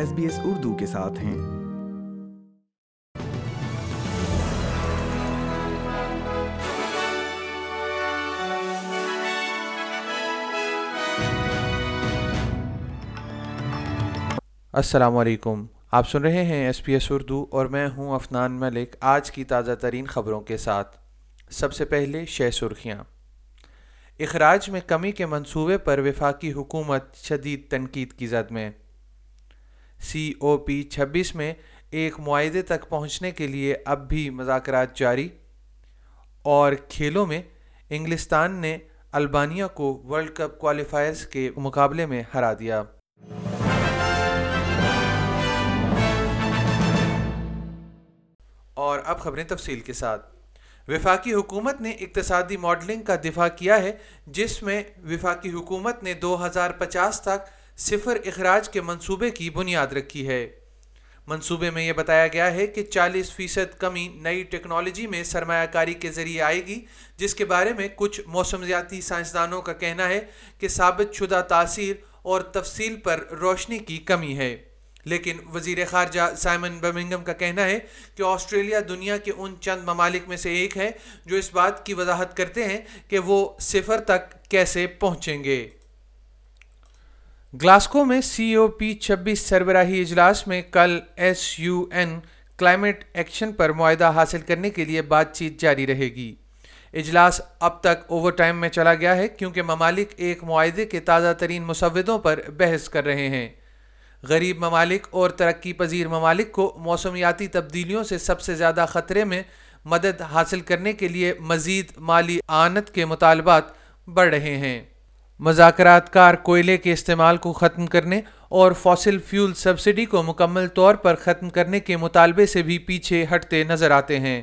S B S Urdu کے ساتھ ہیں۔ السلام علیکم، آپ سن رہے ہیں ایس پی ایس اردو اور میں ہوں افنان ملک، آج کی تازہ ترین خبروں کے ساتھ۔ سب سے پہلے شہ سرخیاں۔ اخراج میں کمی کے منصوبے پر وفاقی حکومت شدید تنقید کی زد میں۔ COP 26 میں ایک معاہدے تک پہنچنے کے لیے اب بھی مذاکرات جاری۔ اور کھیلوں میں انگلستان نے البانیہ کو ورلڈ کپ کوالیفائرز کے مقابلے میں ہرا دیا۔ اور اب خبریں تفصیل کے ساتھ۔ وفاقی حکومت نے اقتصادی ماڈلنگ کا دفاع کیا ہے، جس میں وفاقی حکومت نے 2050 تک 0 اخراج کے منصوبے کی بنیاد رکھی ہے۔ منصوبے میں یہ بتایا گیا ہے کہ 40% کمی نئی ٹیکنالوجی میں سرمایہ کاری کے ذریعے آئے گی، جس کے بارے میں کچھ موسمیاتی سائنسدانوں کا کہنا ہے کہ ثابت شدہ تاثیر اور تفصیل پر روشنی کی کمی ہے، لیکن وزیر خارجہ سائمن بیمنگم کا کہنا ہے کہ آسٹریلیا دنیا کے ان چند ممالک میں سے ایک ہے جو اس بات کی وضاحت کرتے ہیں کہ وہ 0 تک کیسے پہنچیں گے۔ گلاسکو میں COP 26 سربراہی اجلاس میں کل SUN کلائمیٹ ایکشن پر معاہدہ حاصل کرنے کے لیے بات چیت جاری رہے گی۔ اجلاس اب تک اوور ٹائم میں چلا گیا ہے کیونکہ ممالک ایک معاہدے کے تازہ ترین مسودوں پر بحث کر رہے ہیں۔ غریب ممالک اور ترقی پذیر ممالک کو موسمیاتی تبدیلیوں سے سب سے زیادہ خطرے میں مدد حاصل کرنے کے لیے مزید مالی اعانت کے مطالبات بڑھ رہے ہیں۔ مذاکرات کار کوئلے کے استعمال کو ختم کرنے اور فوسل فیول سبسڈی کو مکمل طور پر ختم کرنے کے مطالبے سے بھی پیچھے ہٹتے نظر آتے ہیں۔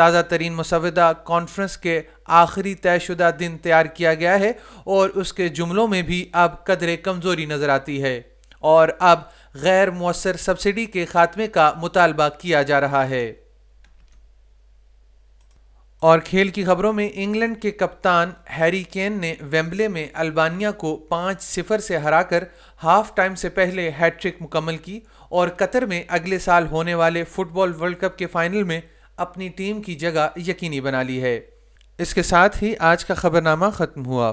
تازہ ترین مسودہ کانفرنس کے آخری طے شدہ دن تیار کیا گیا ہے اور اس کے جملوں میں بھی اب قدرے کمزوری نظر آتی ہے، اور اب غیر مؤثر سبسڈی کے خاتمے کا مطالبہ کیا جا رہا ہے۔ اور کھیل کی خبروں میں انگلینڈ کے کپتان ہیری کین نے ویمبلے میں البانیہ کو 5-0 سے ہرا کر ہاف ٹائم سے پہلے ہیٹ ٹرک مکمل کی، اور قطر میں اگلے سال ہونے والے فٹ بال ورلڈ کپ کے فائنل میں اپنی ٹیم کی جگہ یقینی بنا لی ہے۔ اس کے ساتھ ہی آج کا خبرنامہ ختم ہوا۔